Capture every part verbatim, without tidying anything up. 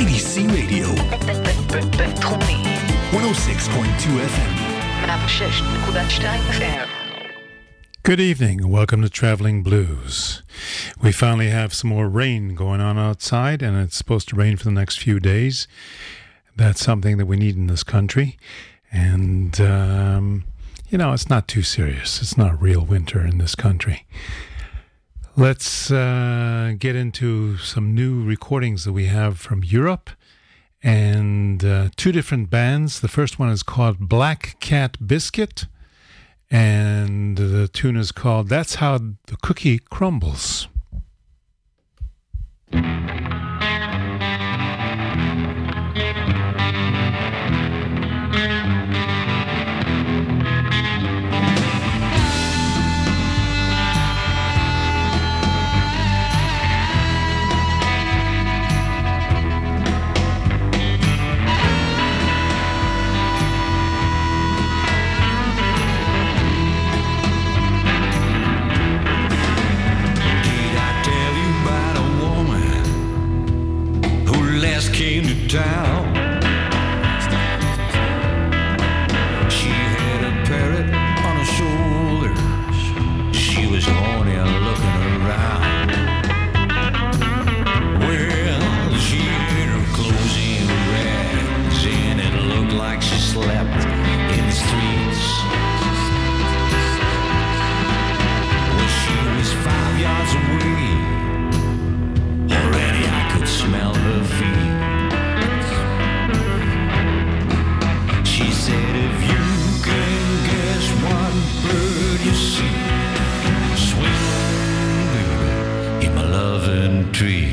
I D C Radio. בינתחומי. one oh six point two F M. Good evening, welcome to Traveling Blues. We finally have some more rain going on outside, and it's supposed to rain for the next few days. That's something that we need in this country. And, um, you know, it's not too serious. It's not real winter in this country. Let's uh, get into some new recordings that we have from Europe. And uh, two different bands. The first one is called Black Cat Biscuit. And the tune is called That's How the Cookie Crumbles. Came to town. She had a parrot on her shoulders. She was horny looking around. Well, she had her clothes in rags, and it looked like she slept in the streets. Well, she was five yards away. Already I could smell her feet. Tree.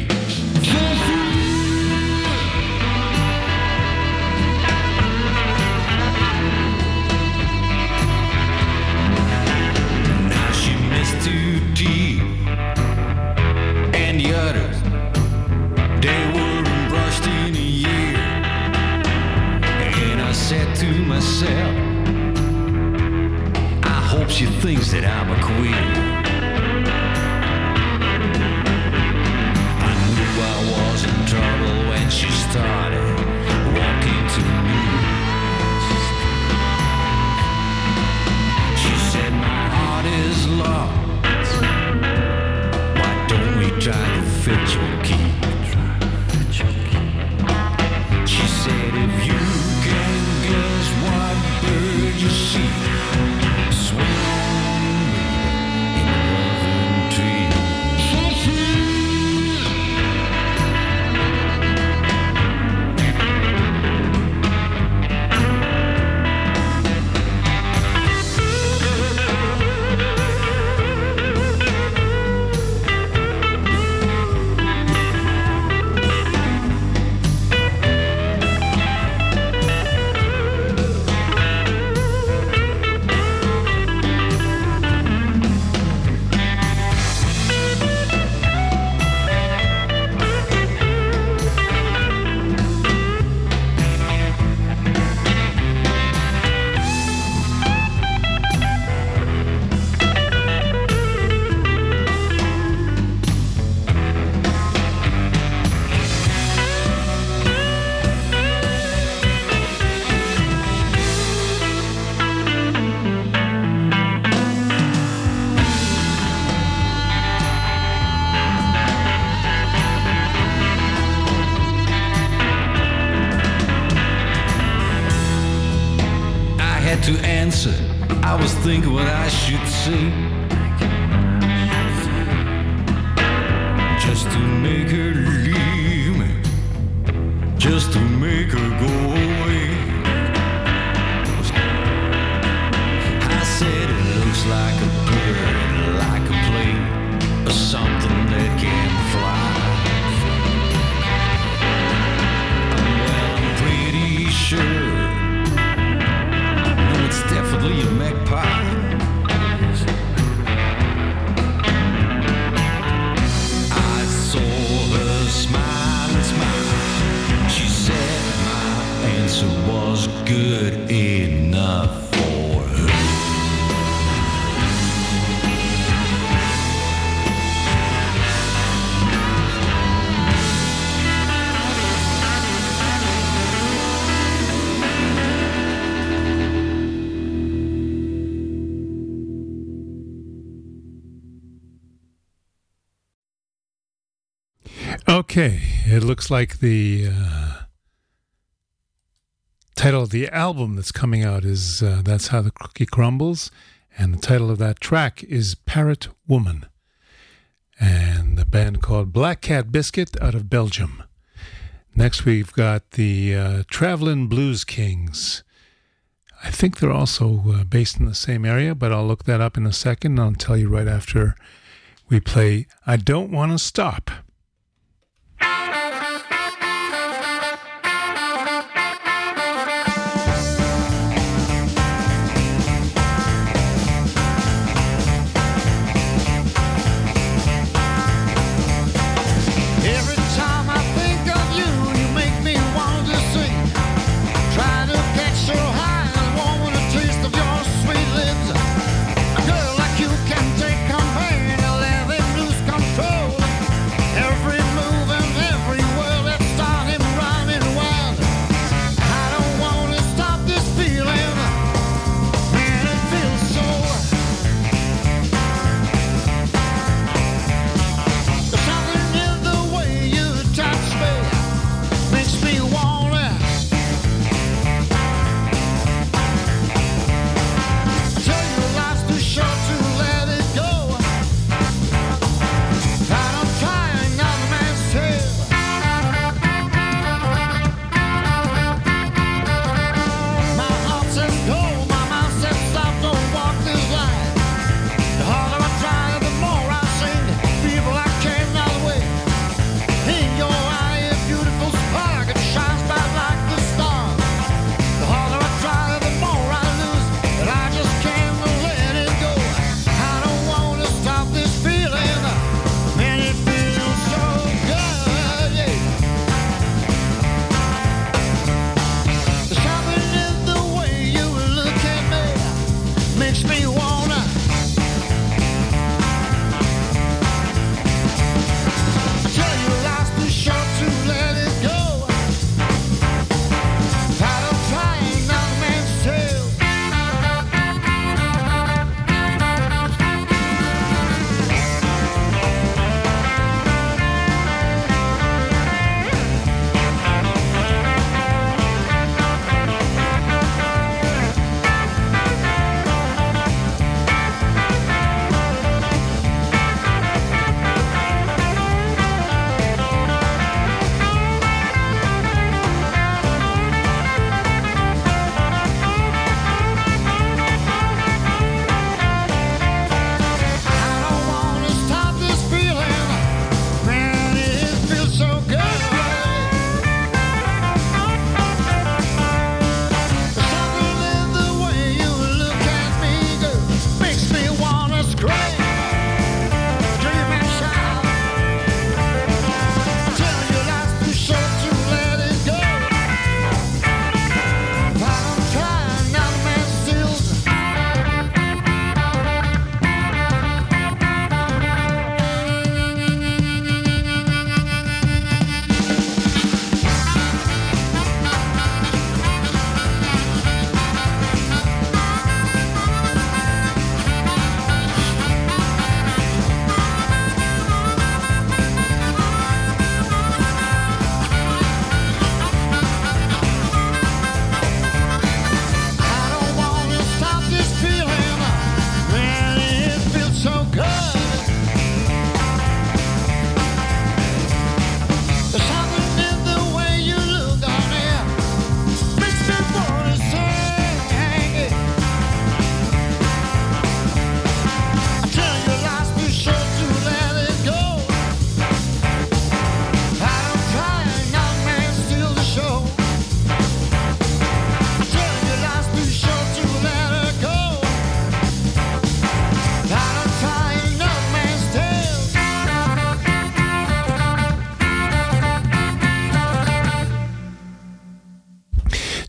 Now she missed two deep, and the others, they weren't brushed in a year. And I said to myself, I hope she thinks that I'm a queen. She started walking to me. She said, my heart is locked. Why don't we try to fit your key? She said, if you can guess what bird you see, swim in a loving tree. Think what I should say, just to make her leave me, just to make her go away. I said it looks like a bird, like a plane, or something that can fly. Well, I'm pretty sure it's definitely a magpie. Okay, it looks like the uh, title of the album that's coming out is uh, That's How the Cookie Crumbles, and the title of that track is Parrot Woman, and the band called Black Cat Biscuit out of Belgium. Next we've got the uh, Travelin' Blues Kings. I think they're also uh, based in the same area, but I'll look that up in a second, and I'll tell you right after we play I Don't Want to Stop.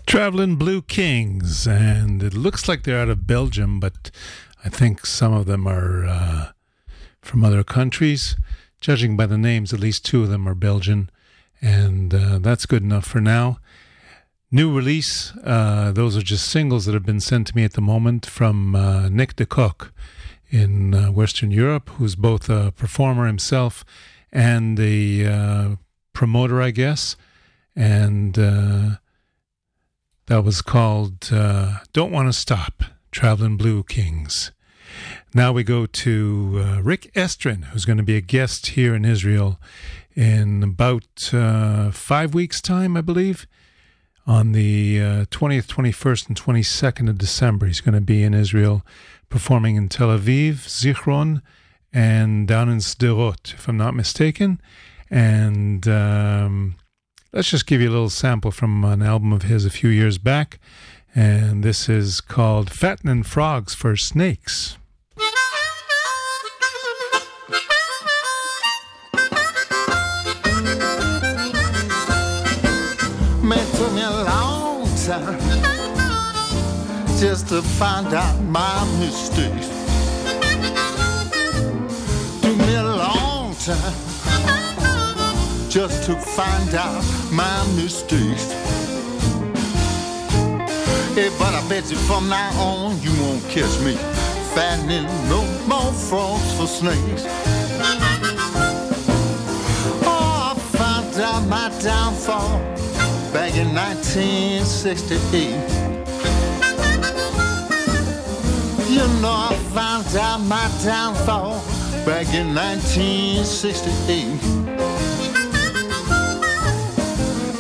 Travelin' Blues Kings, and it looks like they're out of Belgium, but I think some of them are uh, from other countries. Judging by the names, at least two of them are Belgian, and uh, that's good enough for now. New release, uh, those are just singles that have been sent to me at the moment from uh, Nick DeCock in uh, Western Europe, who's both a performer himself and the uh, promoter, I guess, and uh, that was called uh, Don't Want to Stop, Travelin' Blues Kings. Now we go to uh, Rick Estrin, who's going to be a guest here in Israel in about uh, five weeks' time, I believe, on the uh, twentieth, twenty-first, and twenty-second of December. He's going to be in Israel performing in Tel Aviv, Zichron, and down in Sderot, if I'm not mistaken. And um, let's just give you a little sample from an album of his a few years back. And this is called Fattening Frogs for Snakes. It took me a long time just to find out my mistakes. Took me a long time just to find out my mistakes. Hey, but I bet you from now on you won't catch me fattening no more frogs for snakes. Oh, I found out my downfall back in nineteen sixty-eight. You know, I found out my downfall back in nineteen sixty-eight.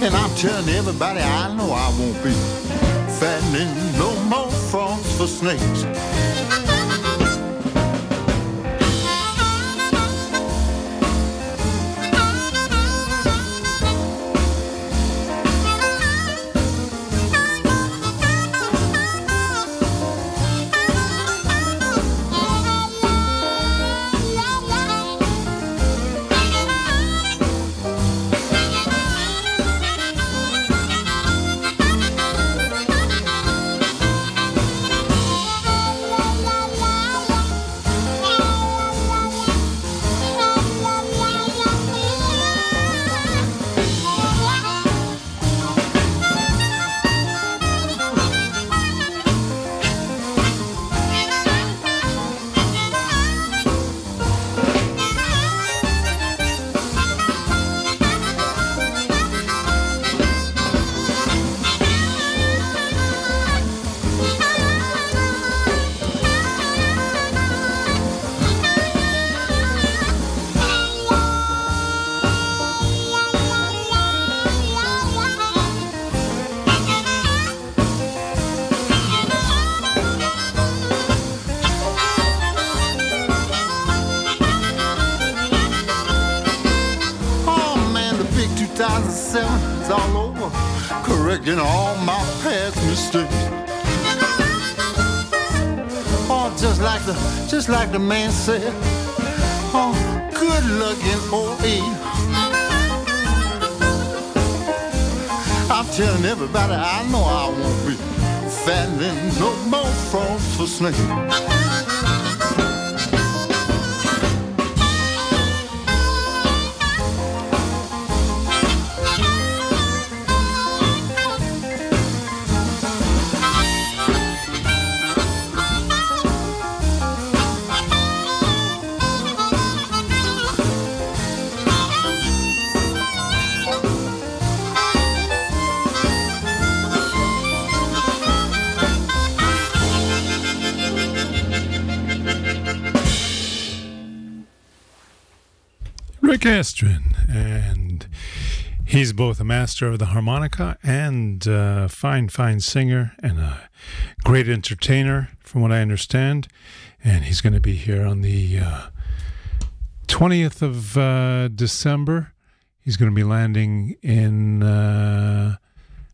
And I'm telling everybody I know I won't be fattening no more frogs for snakes. It's all over, correcting all my past mistakes. Oh, just like the, just like the man said, oh, good luck in old age. I'm telling everybody I know I won't be fattening no more frogs for snakes. Estrin, and he's both a master of the harmonica and a fine, fine singer and a great entertainer, from what I understand. And he's going to be here on the uh, twentieth of uh, December. He's going to be landing in uh,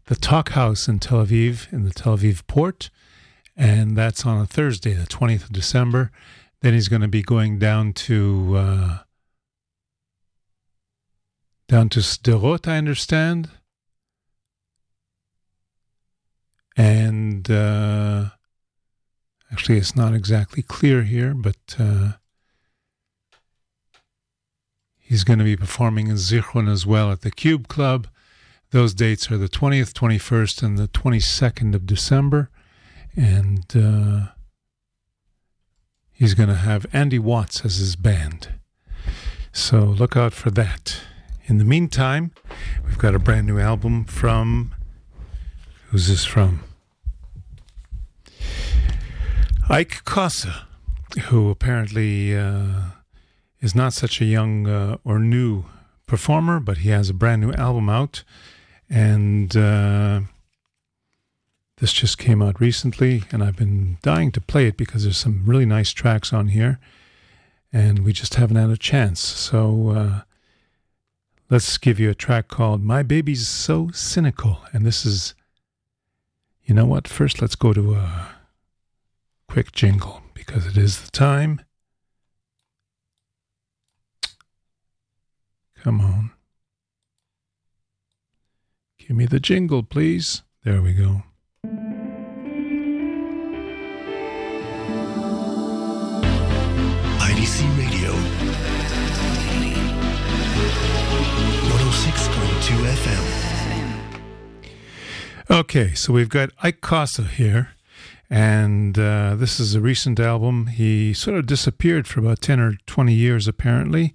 the Talk House in Tel Aviv, in the Tel Aviv port, and that's on a Thursday, the twentieth of December. Then he's going to be going down to... Uh, Down to Sderot, I understand. And uh, actually, it's not exactly clear here, but uh, he's going to be performing in Zichron as well at the Cube Club. Those dates are the twentieth, twenty-first, and the twenty-second of December. And uh, he's going to have Andy Watts as his band. So look out for that. In the meantime, we've got a brand new album from... Who's this from? Ike Kossa, who apparently uh, is not such a young uh, or new performer, but he has a brand new album out. And uh, this just came out recently, and I've been dying to play it because there's some really nice tracks on here, and we just haven't had a chance. So uh, let's give you a track called My Baby's So Cynical. And this is, you know what, first let's go to a quick jingle because it is the time. Come on. Give me the jingle, please. There we go. I D C Radio, one oh six point two F M. Okay, so we've got Ike Kossa here, and uh, this is a recent album. He sort of disappeared for about ten or twenty years, apparently,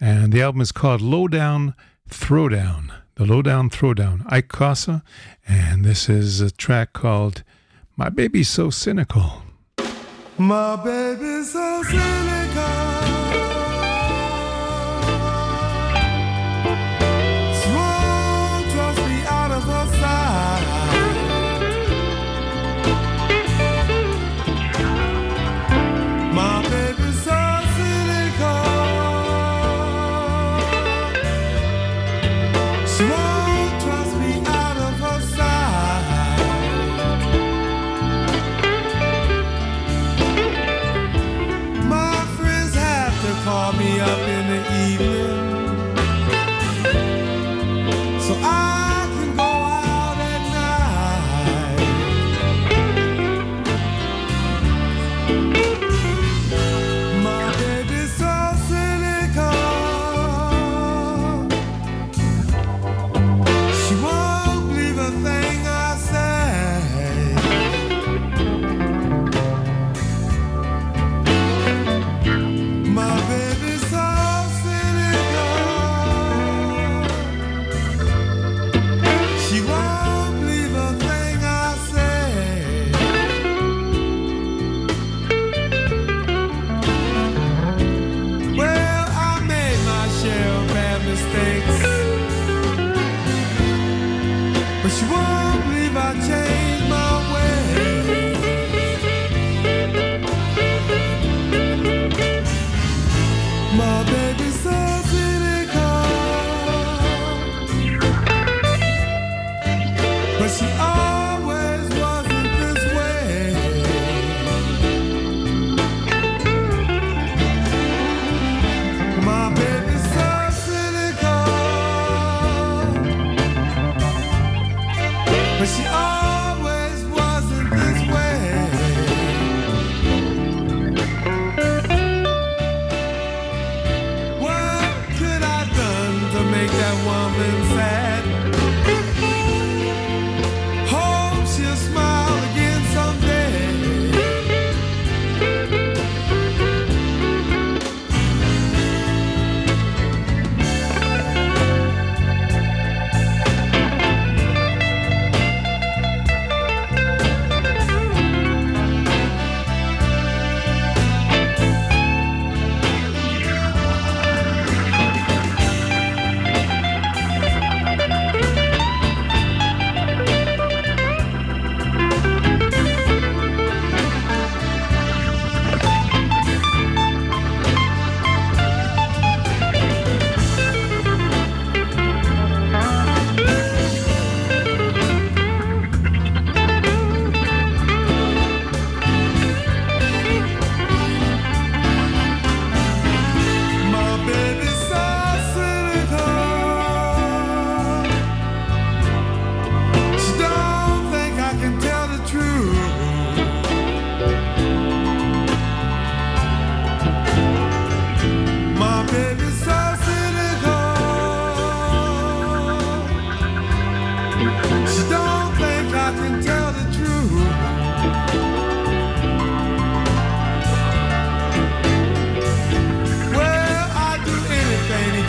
and the album is called Lowdown, Throwdown. The Lowdown, Throwdown, Ike Kossa, and this is a track called My Baby's So Cynical. My baby's so cynical.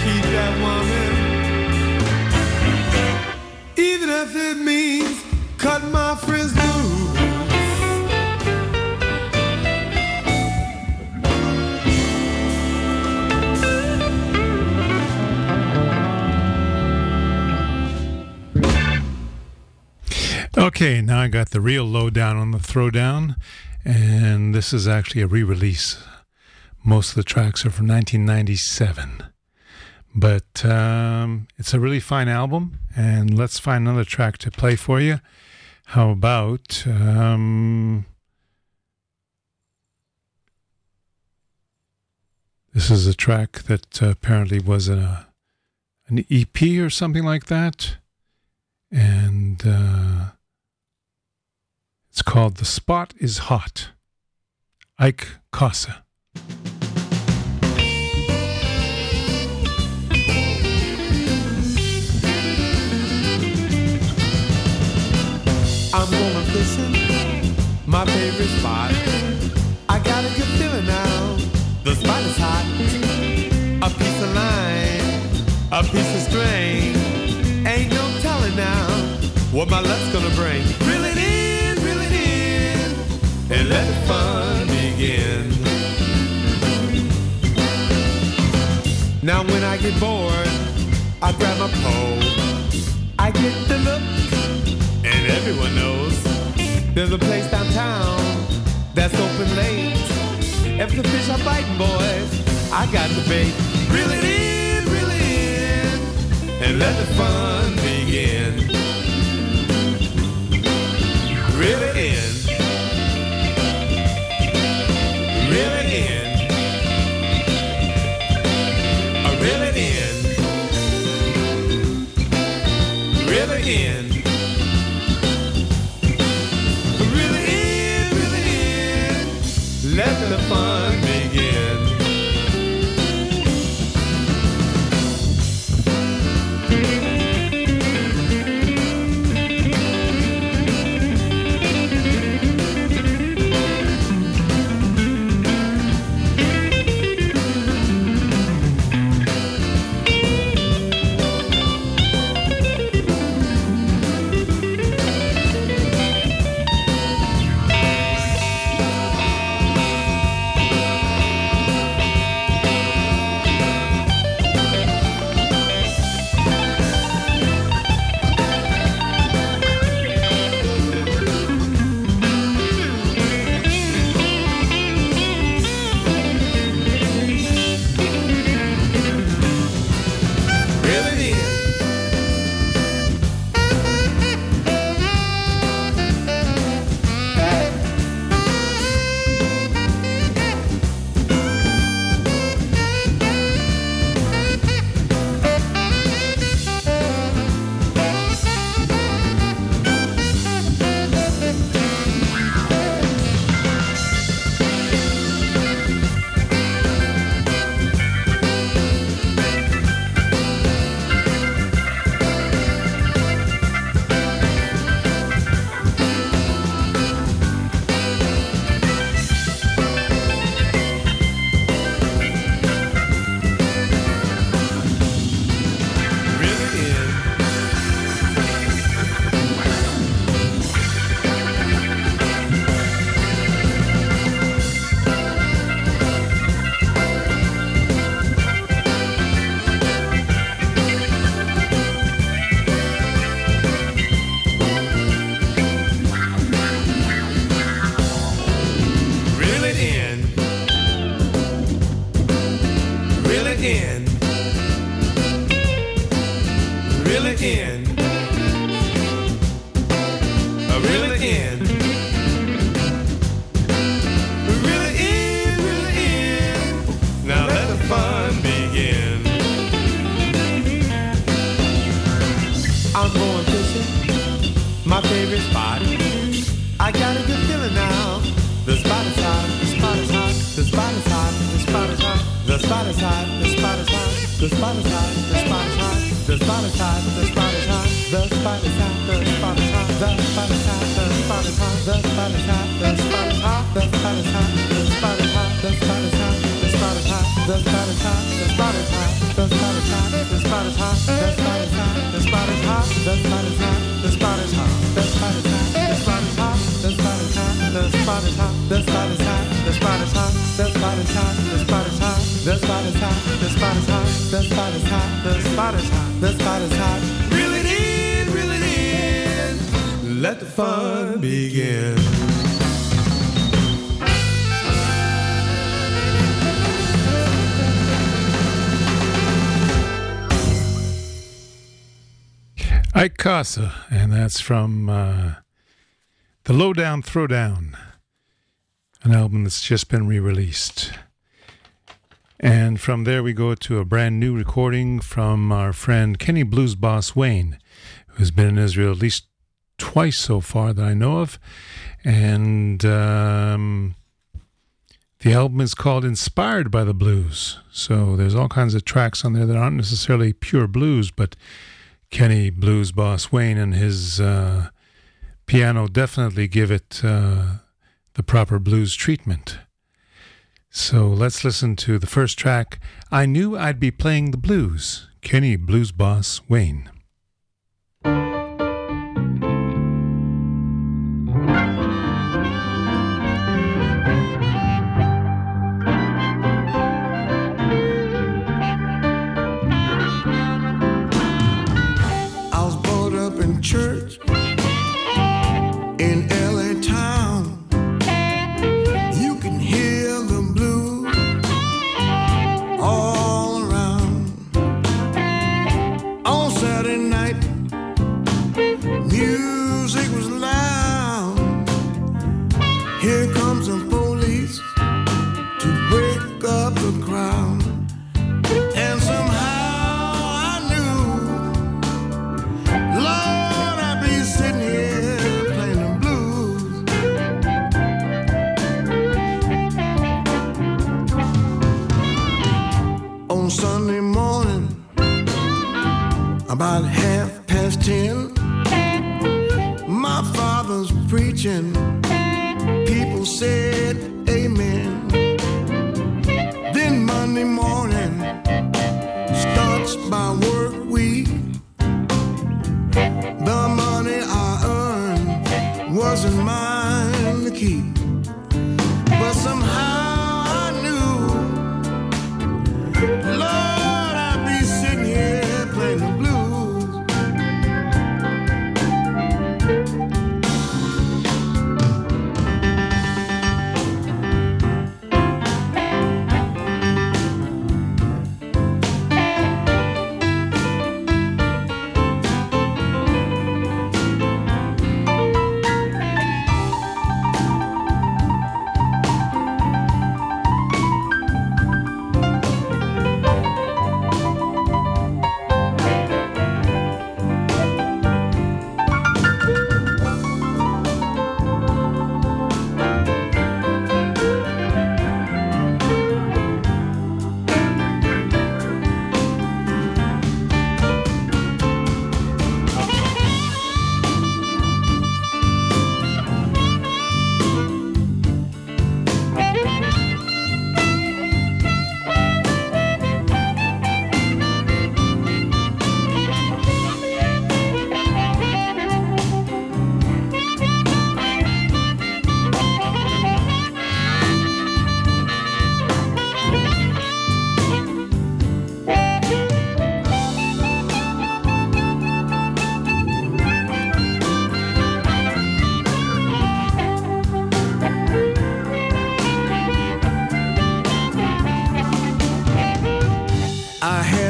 keep that woman, even if it means cut my friends loose. Okay, now I got the real lowdown on the Throwdown, and this is actually a re-release. Most of the tracks are from nineteen ninety-seven, but um, it's a really fine album, and let's find another track to play for you. How about um, this is a track that uh, apparently was a, an E P or something like that, and uh, it's called The Spot Is Hot, Ike Kossa. I'm going fishing, my favorite spot. I got a good feeling now, the spot is hot. A piece of line, a piece of string. Ain't no telling now what my luck's gonna bring. Reel it in, reel it in, and let the fun begin. Now when I get bored, I grab my pole. I get the look, and everyone knows there's a place downtown that's open late. If the fish are biting, boys, I got the bait. Reel it in, reel it in, and let the fun begin. Reel it in, reel it in. In. Really in, really in, let the fun begin. The spot is hot, the spot is hot, the spot is hot. The spot is hot. The spot is hot. The spot is hot. The spot is hot. Reel it in, reel it in. Let the fun begin. Ike Kossa, and that's from uh, the Lowdown, Throwdown, an album that's just been re-released. And from there we go to a brand new recording from our friend Kenny Blues Boss Wayne, who's been in Israel at least twice so far that I know of. And um, the album is called Inspired by the Blues. So there's all kinds of tracks on there that aren't necessarily pure blues, but Kenny Blues Boss Wayne and his uh, piano definitely give it uh, the proper blues treatment. So let's listen to the first track, I Knew I'd Be Playing the Blues, Kenny Blues Boss Wayne. Church in L A town, you can hear the blues all around. On Saturday night, music was loud. Here comes the police to break up the crowd. And somehow I knew, Lord, sitting here playing the blues. On Sunday morning, about half past ten, my father's preaching. People said amen. Then Monday morning starts my work week. The money I earned wasn't mine to keep, but somehow I knew, Lord, I'd be sitting here playing the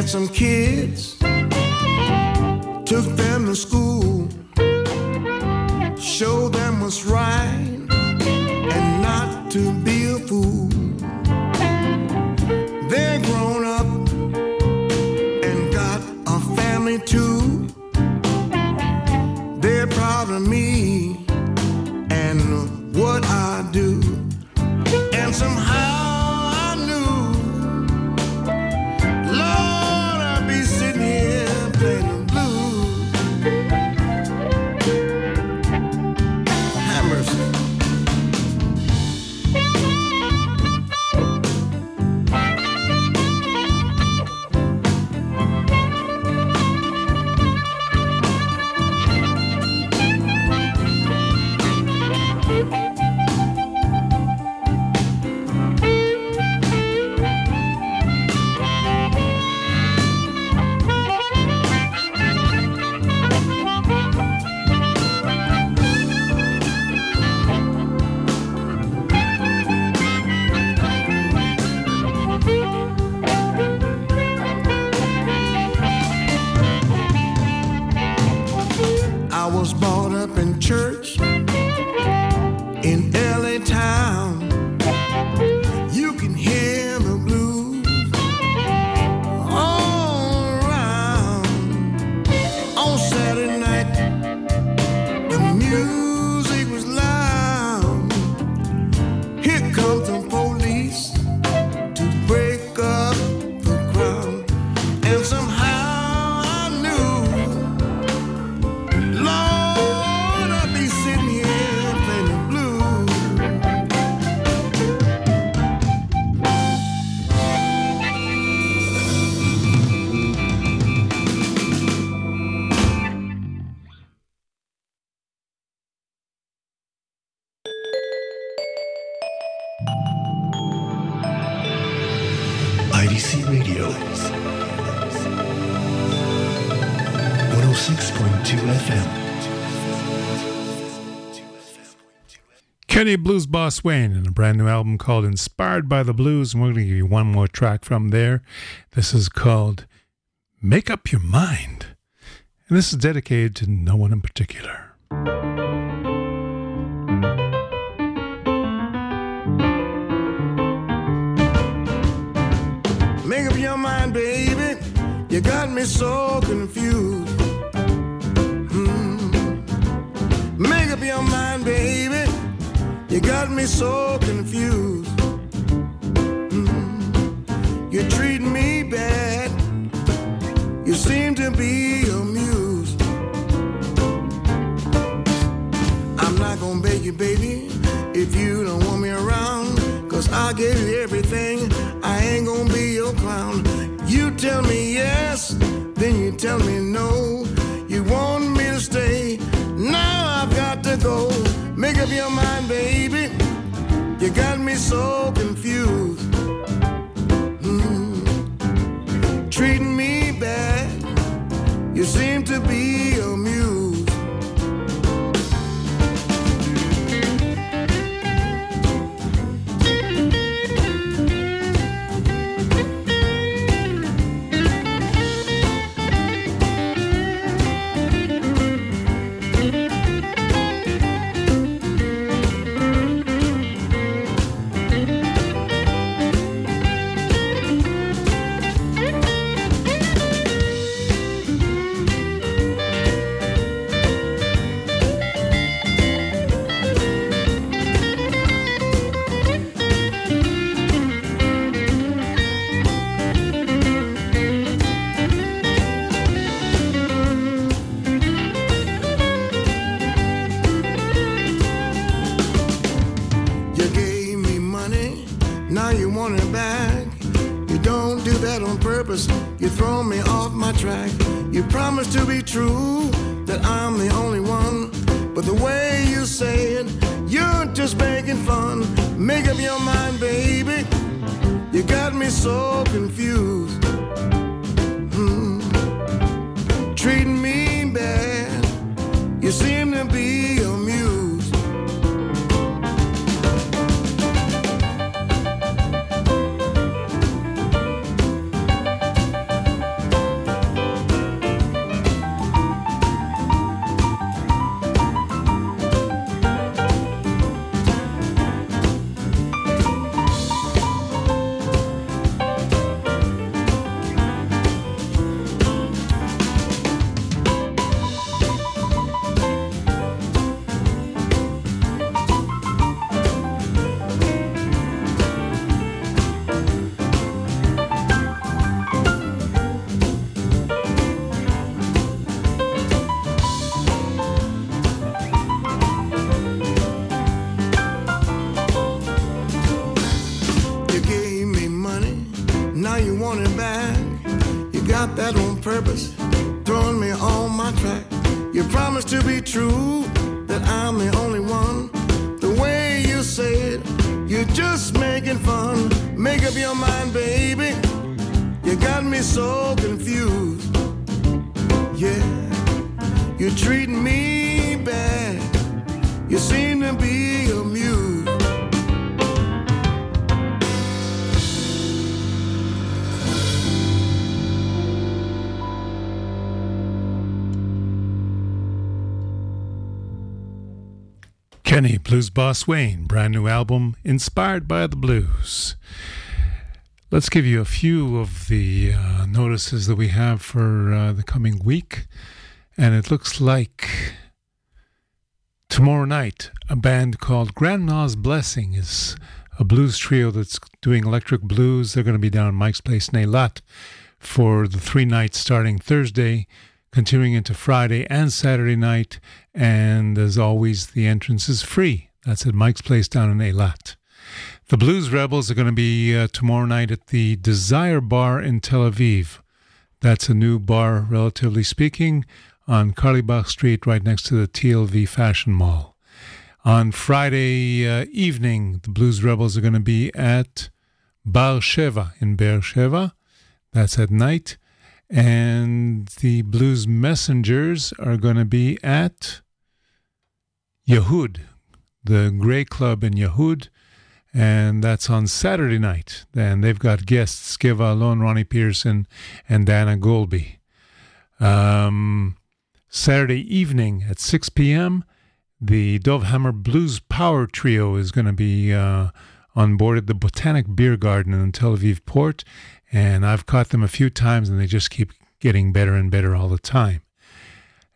some kids, took them to school, showed them what's right and not to be a fool. They're grown up and got a family too. They're proud of me and what I do. And somehow one oh six point two F M. Kenny Blues Boss Wayne and a brand new album called Inspired by the Blues. And we're going to give you one more track from there. This is called Make Up Your Mind. And this is dedicated to no one in particular. Make up your mind, baby. You got me so confused. Mm. Make up your mind, baby. You got me so confused. Mm. You treat me bad. You seem to be amused. I'm not gonna beg you, baby, if you don't want me around. Cause I gave you everything. I ain't gonna be your clown. You tell me yes, then you tell me no. You want me to stay, now I've got to go. Make up your mind, baby. You got me so confused. Mm. Treating me bad. You seem to be amused. You throw me off my track. You promise to be true, that I'm the only one. But the way you say it, you're just making fun. Make up your mind, baby. You got me so confused. Mm-hmm. Treating me bad. You seem to be amused. Kenny Blues Boss Wayne, brand new album, Inspired by the Blues. Let's give you a few of the uh, notices that we have for uh, the coming week. And it looks like tomorrow night, a band called Grandma's Blessing is a blues trio that's doing electric blues. They're going to be down at Mike's Place, Naylat, for the three nights starting Thursday, continuing into Friday and Saturday night. And as always, the entrance is free. That's at Mike's Place down in Eilat. The Blues Rebels are going to be uh, tomorrow night at the Desire Bar in Tel Aviv. That's a new bar, relatively speaking, on Karlibach Street, right next to the T L V Fashion Mall. On Friday uh, evening, the Blues Rebels are going to be at Be'er Sheva in Be'er Sheva. That's at night. And the Blues Messengers are going to be at Yehud, the Grey Club in Yehud, and that's on Saturday night. And they've got guests, Skeva Alon, Ronnie Pearson, and Dana Golby. Um, Saturday evening at six p.m., the Dovehammer Blues Power Trio is going to be uh, on board at the Botanic Beer Garden in Tel Aviv Port, and I've caught them a few times, and they just keep getting better and better all the time.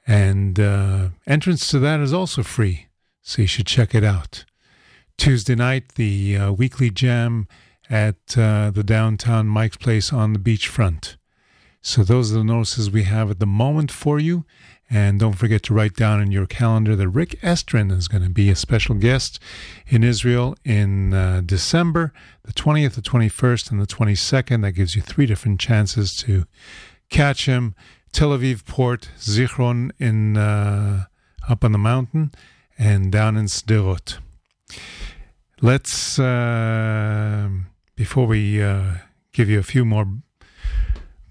And uh, entrance to that is also free, so you should check it out. Tuesday night, the uh, weekly jam at uh, the downtown Mike's Place on the beachfront. So those are the notices we have at the moment for you. And don't forget to write down in your calendar that Rick Estrin is going to be a special guest in Israel in uh, December, the twentieth, the twenty-first, and the twenty-second. That gives you three different chances to catch him. Tel Aviv Port, Zichron in uh, up on the mountain, and down in Sderot. Let's, uh, before we uh, give you a few more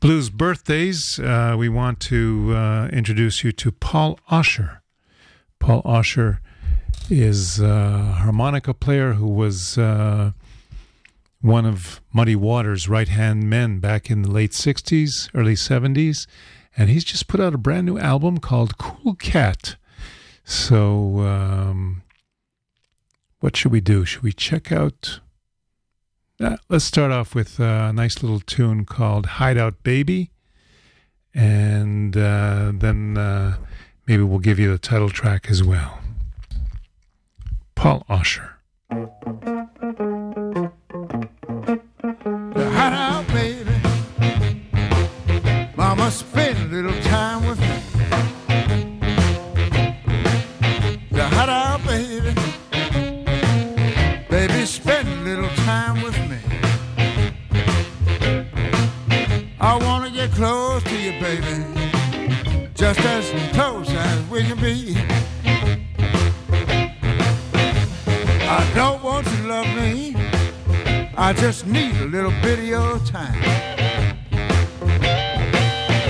Blues birthdays, uh, we want to uh, introduce you to Paul Osher. Paul Osher is a harmonica player who was uh, one of Muddy Waters' right-hand men back in the late sixties, early seventies, and he's just put out a brand new album called Cool Cat. So um, what should we do? Should we check out... Uh, let's start off with a nice little tune called Hideout Baby, and uh, then uh, maybe we'll give you the title track as well. Paul Osher. Hideout Baby, Mama spend a little time with me. The Hideout Baby, baby spend a little time with me. I wanna get close to you, baby, just as close as we can be. I don't want you to love me, I just need a little bit of your time.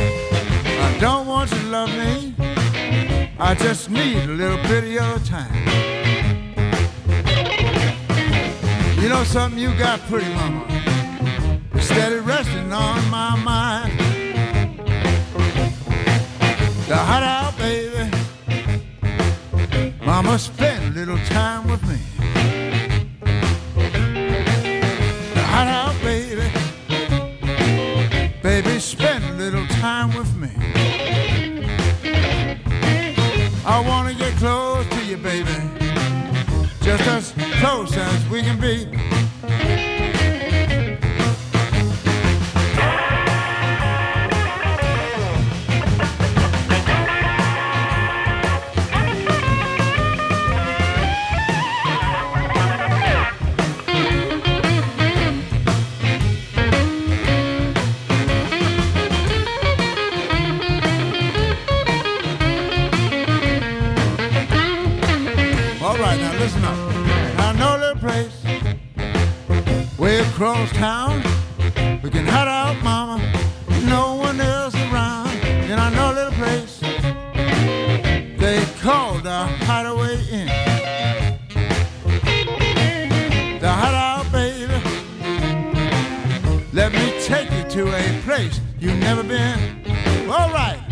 I don't want you to love me, I just need a little bit of your time. You know something, you got pretty, mama, steady resting on my mind. The Hideout Baby, Mama spend a little time with me. The Hideout Baby, baby spend a little time with me. I wanna get close to you, baby, just as close as we can be. Across town, we can hide out, mama, no one else around. And I know a little place they call the Hideaway Inn. The Hideout Baby, let me take you to a place you've never been. All right.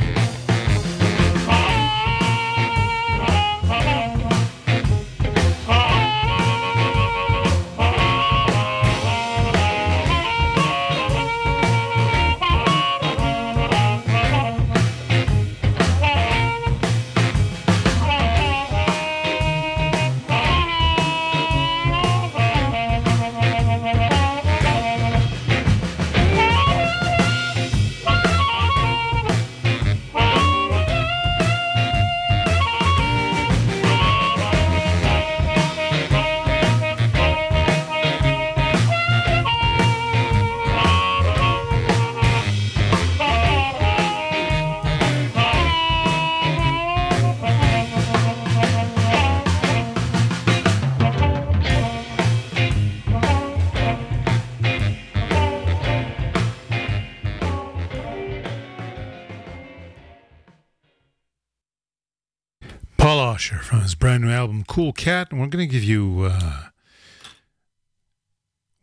Paul Osher from his brand new album Cool Cat, and we're going to give you uh,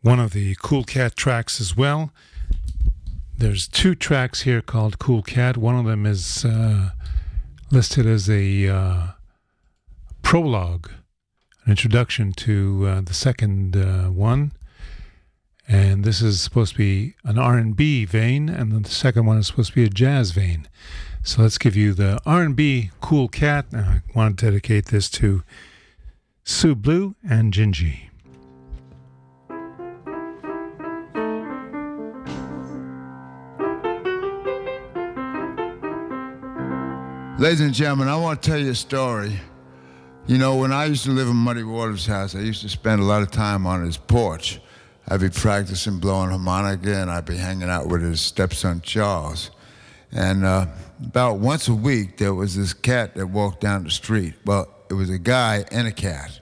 one of the Cool Cat tracks as well. There's two tracks here called Cool Cat. One of them is uh, listed as a uh, prologue, an introduction to uh, the second uh, one. And this is supposed to be an R and B vein, and then the second one is supposed to be a jazz vein. So let's give you the R and B Cool Cat, and I want to dedicate this to Sue Blue and Gingy. Ladies and gentlemen, I want to tell you a story. You know, when I used to live in Muddy Waters' house, I used to spend a lot of time on his porch. I'd be practicing blowing harmonica, and I'd be hanging out with his stepson, Charles. And uh, about once a week, there was this cat that walked down the street. Well, it was a guy and a cat.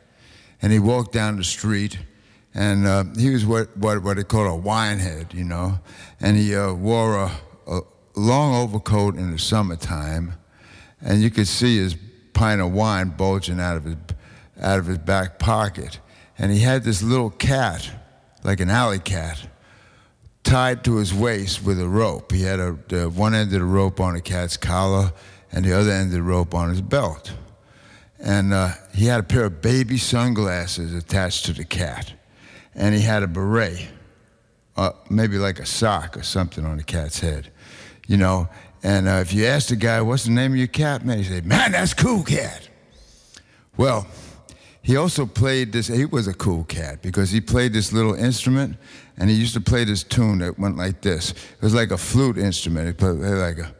And he walked down the street, and uh, he was what, what, what they call a winehead, you know. And he uh, wore a, a long overcoat in the summertime, and you could see his pint of wine bulging out of his, out of his back pocket. And he had this little cat, like an alley cat, tied to his waist with a rope. He had a, the one end of the rope on the cat's collar and the other end of the rope on his belt. And uh, he had a pair of baby sunglasses attached to the cat. And he had a beret, uh, maybe like a sock or something on the cat's head, you know. And uh, if you asked the guy, what's the name of your cat, man? He'd say, man, that's Cool Cat. Well, he also played this, he was a cool cat because he played this little instrument, and he used to play this tune that went like this. It was like a flute instrument. He played like a...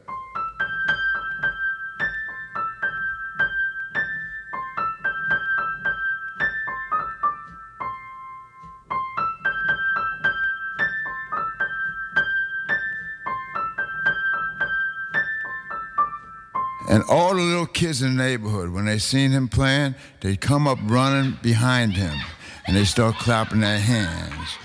And all the little kids in the neighborhood, when they seen him playing, they come up running behind him, and they start clapping their hands.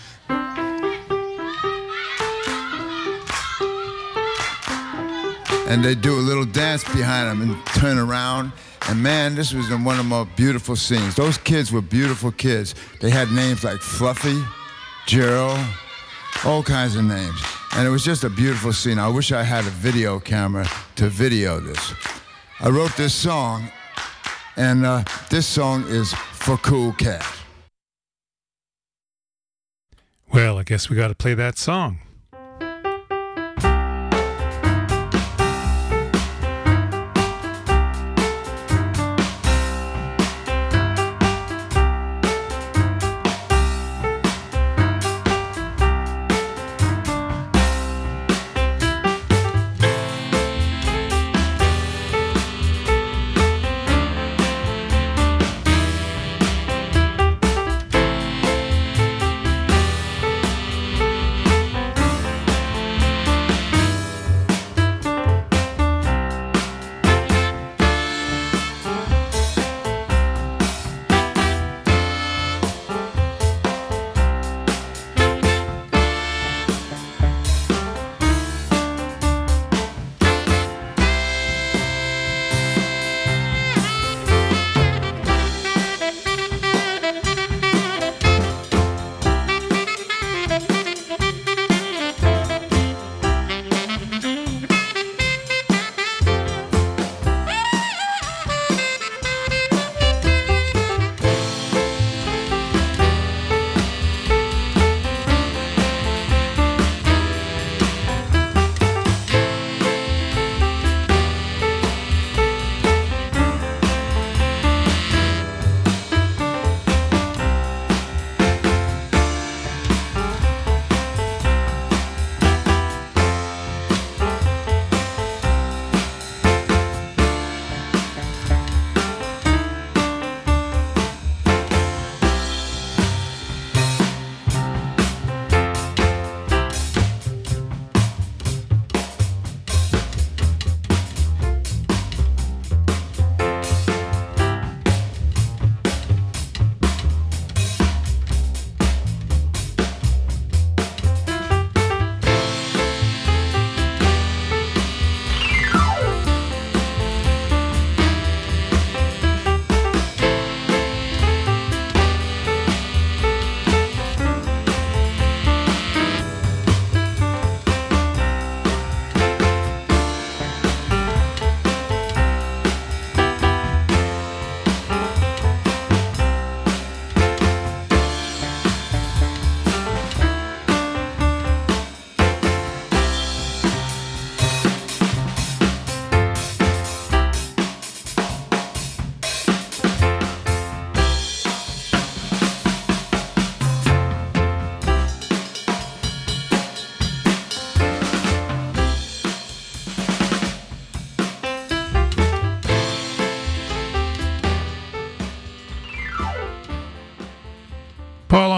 And they do a little dance behind him and turn around. And man, this was one of the most beautiful scenes. Those kids were beautiful kids. They had names like Fluffy, Gerald, all kinds of names. And it was just a beautiful scene. I wish I had a video camera to video this. I wrote this song, and uh, this song is for Cool Cat. Well, I guess we got to play that song.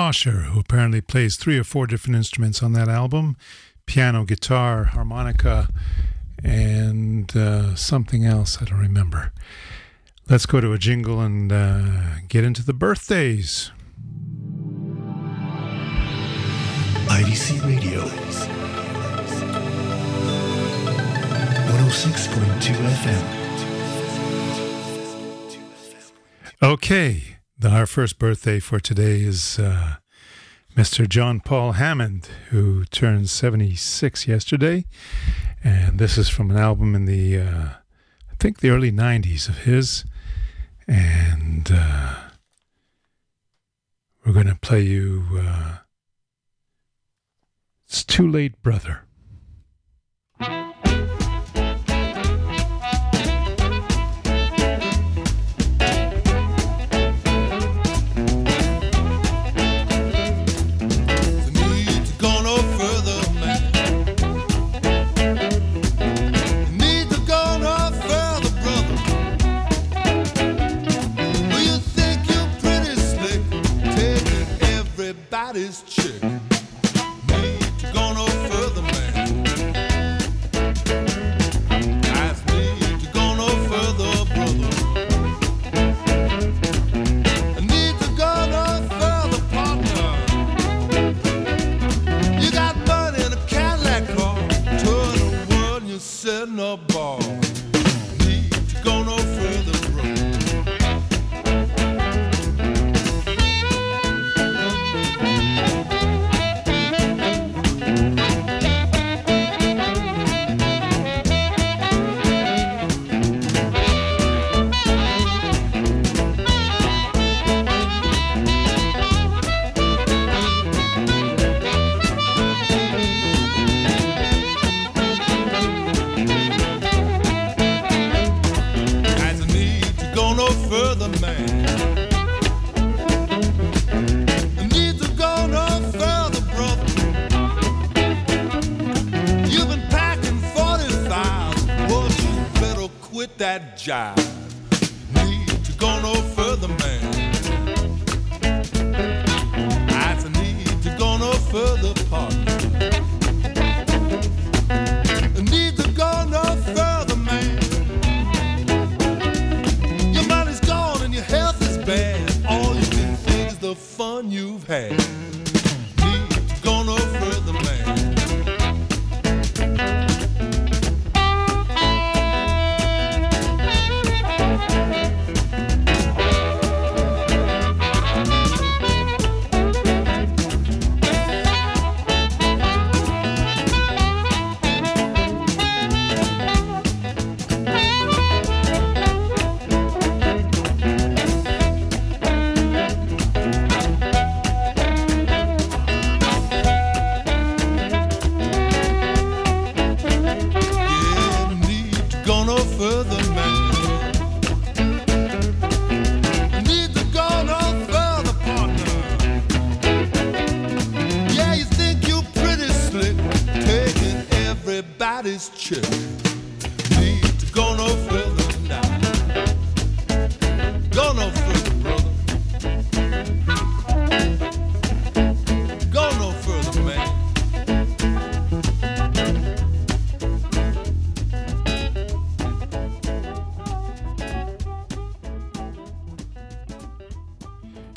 Osher, who apparently plays three or four different instruments on that album, piano, guitar, harmonica, and uh, something else I don't remember. Let's go to a jingle and uh, get into the birthdays. I D C Radio, one oh six point two F M. Okay, the, our first birthday for today is uh, Mister John Paul Hammond, who turned seventy-six yesterday, and this is from an album in the, uh, I think the early nineties of his, and uh, we're going to play you... Uh, It's Too Late, Brother.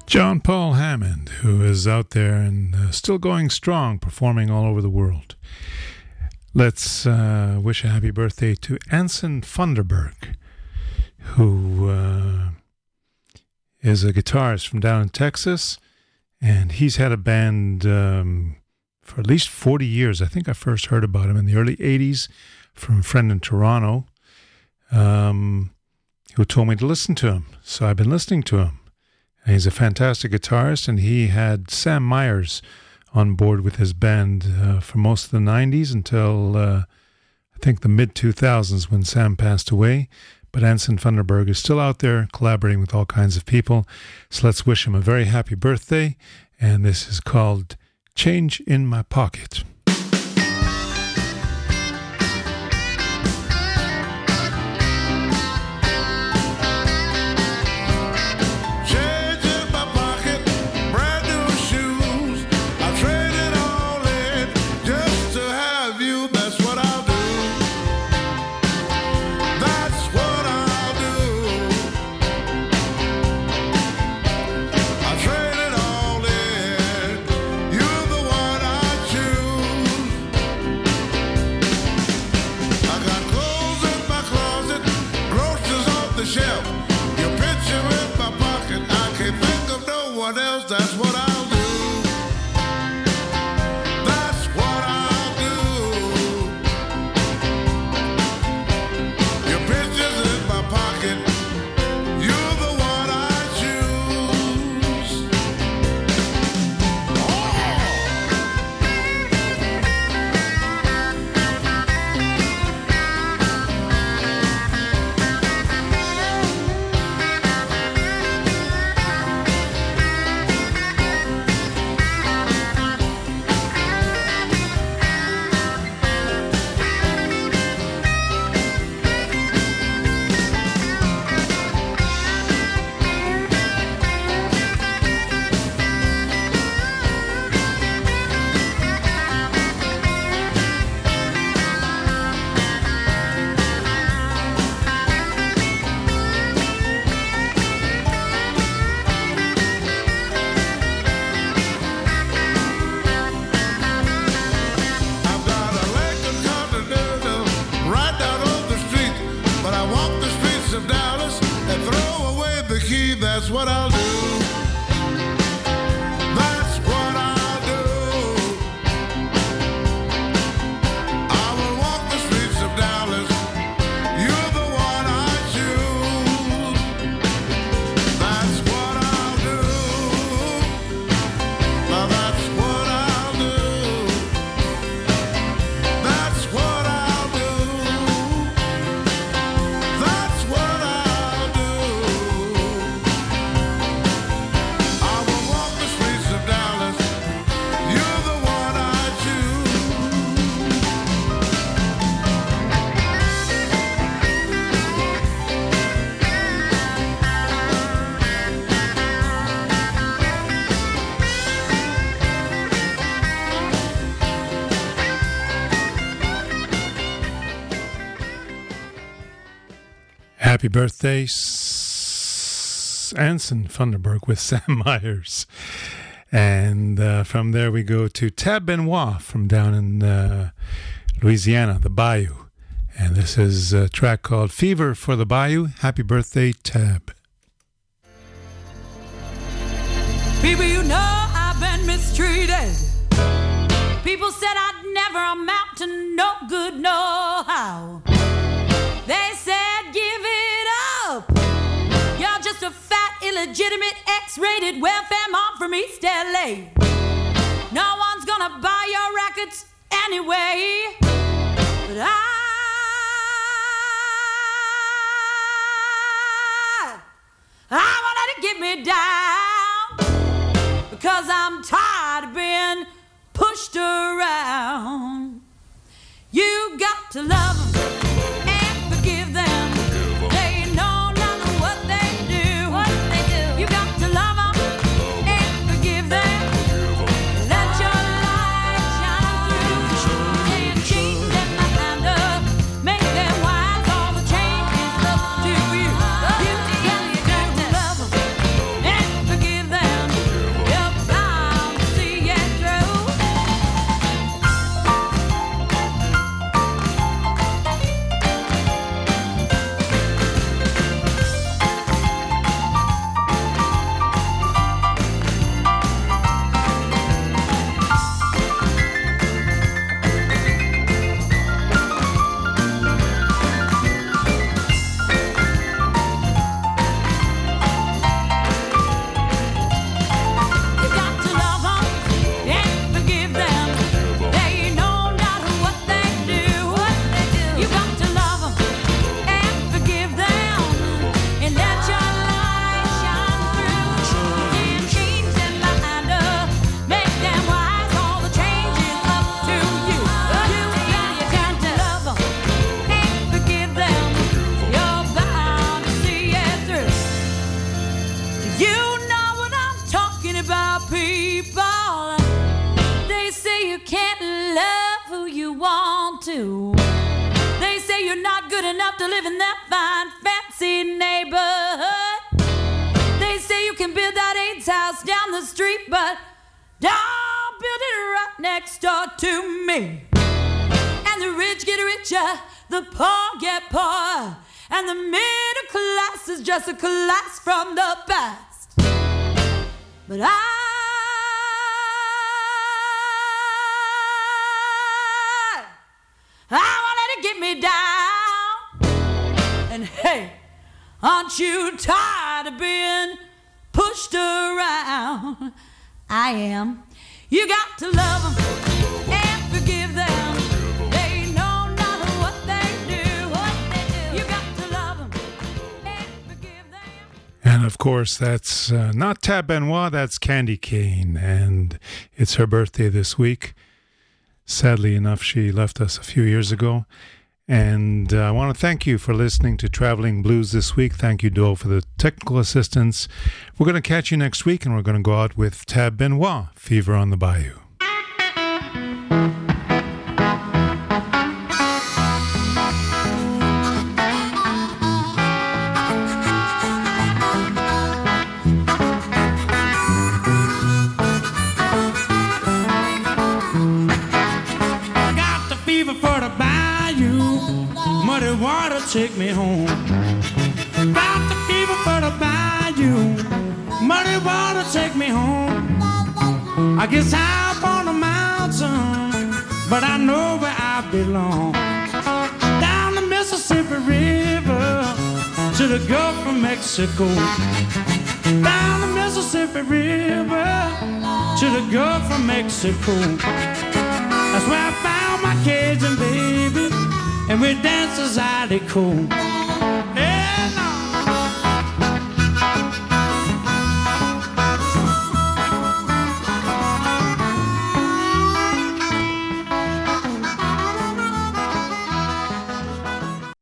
John Paul Hammond, who is out there and uh, still going strong, performing all over the world. Let's uh, wish a happy birthday to Anson Funderburgh, who uh, is a guitarist from down in Texas, and he's had a band um, for at least forty years. I think I first heard about him in the early eighties from a friend in Toronto um, who told me to listen to him, so I've been listening to him. He's a fantastic guitarist, and he had Sam Myers on board with his band uh, for most of the nineties until uh, I think the mid two thousands when Sam passed away. But Anson Funderburgh is still out there collaborating with all kinds of people. So let's wish him a very happy birthday. And this is called Change in My Pocket. Change in my pocket, brand new shoes. one else, that's what I'll do. That's what I'll do. Your picture's in my pocket. You're the one I choose. That's what I'll do. That's what I'll do. I will walk the streets of Dallas. You're the one I choose. That's what I'll do. Now that's what I'll do. That's what I'll do. That's what I'll do. Happy birthday, S- Anson Funderburgh with Sam Myers. And uh, from there we go to Tab Benoit from down in uh, Louisiana, the Bayou. And this is a track called Fever for the Bayou. Happy birthday, Tab. People, you know I've been mistreated. People said I'd never amount to no good, no how. They said, give it. You're just a fat, illegitimate, X-rated welfare mom from East L A. No one's gonna buy your records anyway. But I, I won't let it get me down, because I'm tired of being pushed around. You got to love 'em. but I, I want it to get me down. And hey, aren't you tired of being pushed around? I am. You got to love 'em. And of course, that's uh, not Tab Benoit, that's Candy Cane, and it's her birthday this week. Sadly enough, she left us a few years ago, and uh, I want to thank you for listening to Traveling Blues this week. Thank you, Doe, for the technical assistance. We're going to catch you next week, and we're going to go out with Tab Benoit, Fever on the Bayou. Take me home. Got the fever for the bayou. Muddy water, take me home. I guess I'm up on the mountain, but I know where I belong. Down the Mississippi River to the Gulf of Mexico. Down the Mississippi River to the Gulf of Mexico. That's where I found my Cajun baby. And we dance as I decor.